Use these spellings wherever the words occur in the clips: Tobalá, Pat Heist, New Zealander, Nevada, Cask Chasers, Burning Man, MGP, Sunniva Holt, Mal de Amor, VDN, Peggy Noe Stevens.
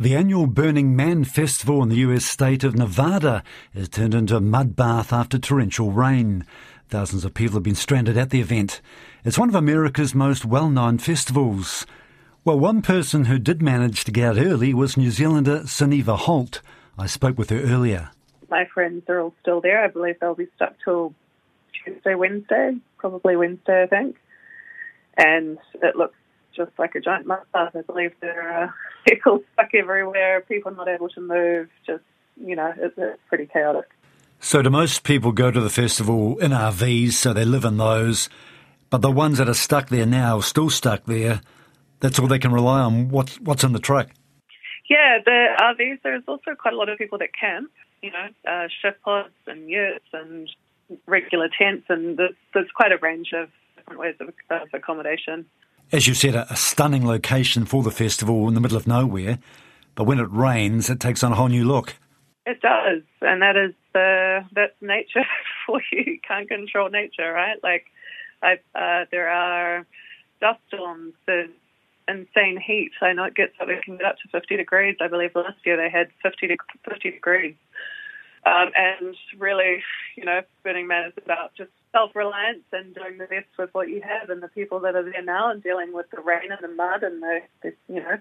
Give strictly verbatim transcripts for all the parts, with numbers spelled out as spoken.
The annual Burning Man festival in the U S state of Nevada has turned into a mud bath after torrential rain. Thousands of people have been stranded at the event. It's one of America's most well-known festivals. Well, one person who did manage to get out early was New Zealander Sunniva Holt. I spoke with her earlier. My friends are all still there. I believe they'll be stuck till Tuesday, Wednesday, probably Wednesday, I think. And it looks just like a giant mud bath. I believe there are vehicles stuck everywhere, people not able to move, just, you know, it's, it's pretty chaotic. So do most people go to the festival in R Vs, so they live in those, but the ones that are stuck there now, still stuck there, that's all they can rely on, what's, what's in the truck? Yeah, the R Vs, there's also quite a lot of people that camp, you know, uh, shift pods and yurts and regular tents, and there's, there's quite a range of different ways of, of accommodation. As you said, a, a stunning location for the festival in the middle of nowhere, but when it rains, it takes on a whole new look. It does, and that is the that's nature for you. You can't control nature, right? Like, I've, uh, there are dust storms, there's insane heat. I know it gets up, it can get up to fifty degrees. I believe last year they had fifty degrees. Um, and really, you know, Burning Man is about just self-reliance and doing the best with what you have, and the people that are there now and dealing with the rain and the mud and the, the you know,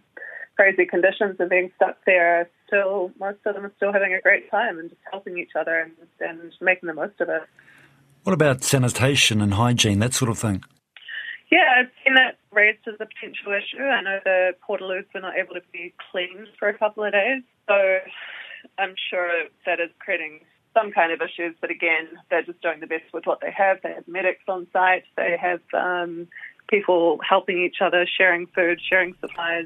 crazy conditions and being stuck there are still, most of them are still having a great time and just helping each other and, and making the most of it. What about sanitation and hygiene, that sort of thing? Yeah, I've seen that raised as a potential issue. I know the portaloos were not able to be cleaned for a couple of days, so I'm sure that is creating some kind of issues, but again, they're just doing the best with what they have. They have medics on site, they have um, people helping each other, sharing food, sharing supplies.